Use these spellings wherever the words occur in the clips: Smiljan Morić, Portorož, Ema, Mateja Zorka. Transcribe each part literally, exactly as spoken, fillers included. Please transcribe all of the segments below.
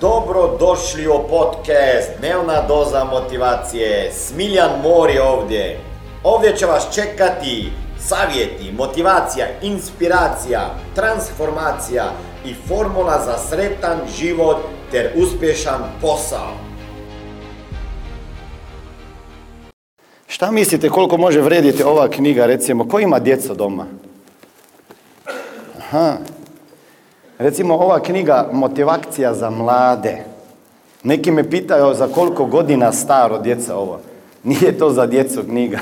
Dobrodošli u podcast Dnevna doza motivacije. Smiljan Morić ovdje. Ovdje će vas čekati savjeti, motivacija, inspiracija, transformacija i formula za sretan život ter uspješan posao. Šta mislite koliko može vrijediti ova knjiga, recimo? Ko ima djeca doma? Aha. Recimo, ova knjiga Motivacija za mlade. Neki me pitaju za koliko godina staro djeca ovo. Nije to za djecu knjiga.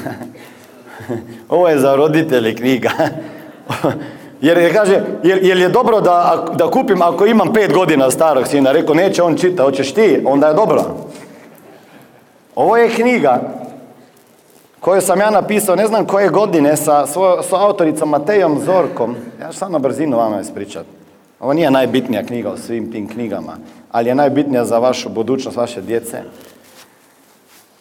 Ovo je za roditelje knjiga. Jer kaže, jer, jer je dobro da, da kupim ako imam pet godina starog sina. Rekao, neće on čita, hoćeš ti, onda je dobro. Ovo je knjiga koju sam ja napisao, ne znam koje godine, sa, svoj, sa autoricom Matejom Zorkom. Ja ću sam na brzinu vama ispričati. Ovo nije najbitnija knjiga u svim tim knjigama, ali je najbitnija za vašu budućnost, vaše djece.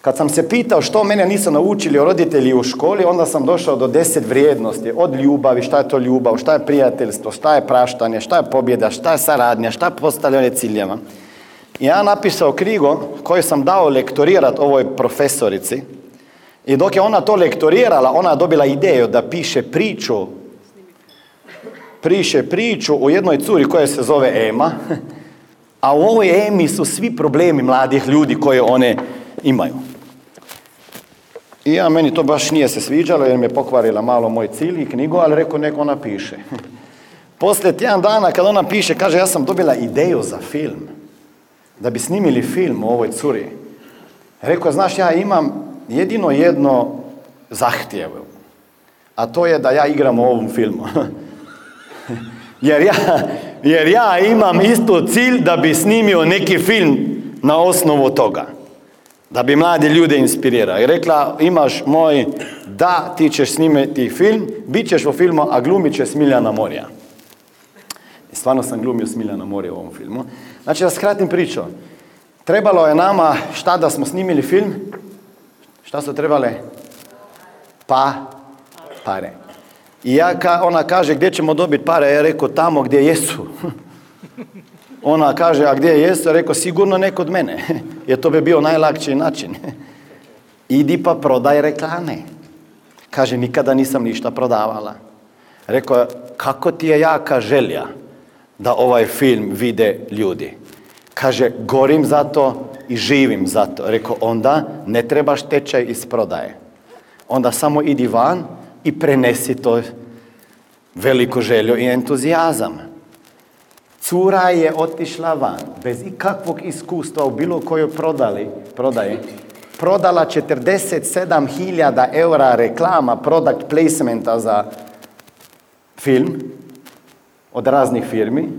Kad sam se pitao što mene nisu naučili roditelji u školi, onda sam došao do deset vrijednosti. Od ljubavi, šta je to ljubav, šta je prijateljstvo, šta je praštanje, šta je pobjeda, šta je saradnja, šta je postavljanje ciljeva. I ja napisao knjigu koju sam dao lektorirati ovoj profesorici. I dok je ona to lektorirala, ona je dobila ideju da piše priču priše priču o jednoj curi koja se zove Ema, a u ovoj Emi su svi problemi mladih ljudi koje one imaju. I ja, meni to baš nije se sviđalo jer mi je pokvarila malo moj cilj i knjigu, ali rekao nek ona piše. Poslije tjedan dana kad ona piše, kaže ja sam dobila ideju za film, da bi snimili film o ovoj curi. Rekao, znaš, ja imam jedino jedno zahtjev, a to je da ja igram u ovom filmu. Jer ja, jer ja imam isto cilj da bi snimio neki film na osnovu toga. Da bi mladi ljude inspirirao. I rekla, imaš moj, da, ti ćeš snimiti film, bit ćeš u filmu, a glumit će Smiljana Morića. I stvarno sam glumio Smiljana Morića u ovom filmu. Znači, da skratim priču. Trebalo je nama, šta da smo snimili film? Šta su trebale? Pa, pare. I ja, ona kaže, gdje ćemo dobiti pare? Ja rekao, tamo gdje jesu. Ona kaže, a gdje jesu? Ja rekao, sigurno ne kod mene. Jer to bi bio najlakši način. Idi pa prodaj reklame. Kaže, nikada nisam ništa prodavala. Rekao, kako ti je jaka želja da ovaj film vide ljudi? Kaže, gorim za to i živim za to. Rekao, onda ne trebaš tečaj iz prodaje. Onda samo idi van i prenesi to veliku želju i entuzijazam. Cura je otišla van, bez ikakvog iskustva u bilo kojoj prodali, prodaji. Prodala četrdeset sedam hiljada eura reklama, product placementa za film, od raznih firmi.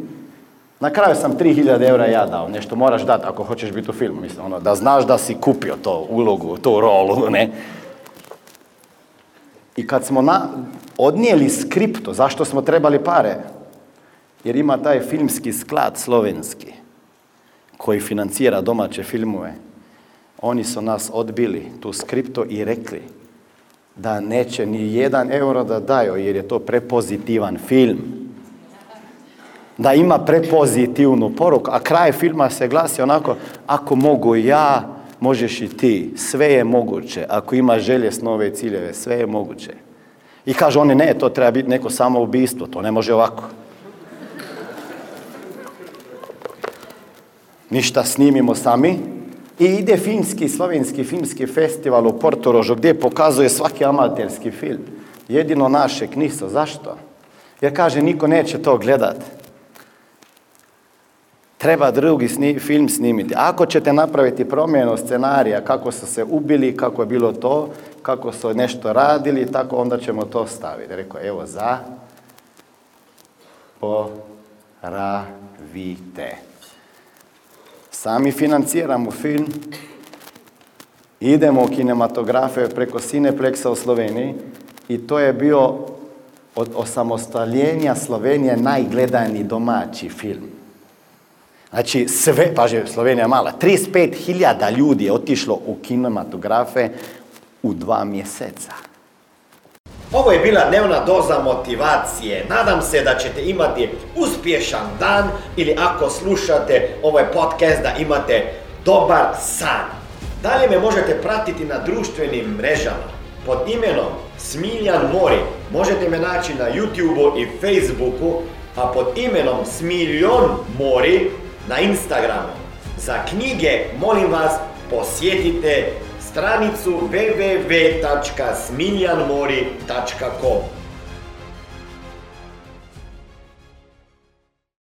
Na kraju sam tri hiljade eura ja dao, nešto moraš dati ako hoćeš biti u filmu. Mislim, ono, da znaš da si kupio to ulogu, tu rolu, ne? I kad smo na, odnijeli skripto, zašto smo trebali pare? Jer ima taj filmski sklad slovenski koji financira domaće filmove. Oni su nas odbili, tu skripto, i rekli da neće ni jedan euro da daju jer je to prepozitivan film. Da ima prepozitivnu poruku, a kraj filma se glasi onako, ako mogu ja, možeš i ti, sve je moguće. Ako imaš želje, snove i ciljeve, sve je moguće. I kaže oni, ne, to treba biti neko samoubistvo, to ne može ovako. Ništa, snimimo sami. I ide finski, slovenski filmski festival u Portorožu gdje pokazuje svaki amaterski film. Jedino naše nisu. Zašto? Jer kaže, niko neće to gledati. Treba drugi sni, film snimiti. Ako ćete napraviti promjenu scenarija, kako su se ubili, kako je bilo to, kako su nešto radili, tako onda ćemo to staviti. Rekao, evo za poravite. Sami financiramo film, idemo u kinematografe preko Sineplexa u Sloveniji i to je bio od osamostaljenja Slovenije najgledani domaći film. Znači, sve, paže, Slovenija je mala, trideset pet hiljada ljudi je otišlo u kinematografe u dva mjeseca. Ovo je bila dnevna doza motivacije. Nadam se da ćete imati uspješan dan ili ako slušate ovaj podcast da imate dobar san. Dalje me možete pratiti na društvenim mrežama pod imenom Smiljan Morić. Možete me naći na YouTubeu i Facebooku, a pod imenom Smiljan Morić na Instagramu. Za knjige, molim vas, posjetite stranicu w w w tačka smiljan morić tačka com.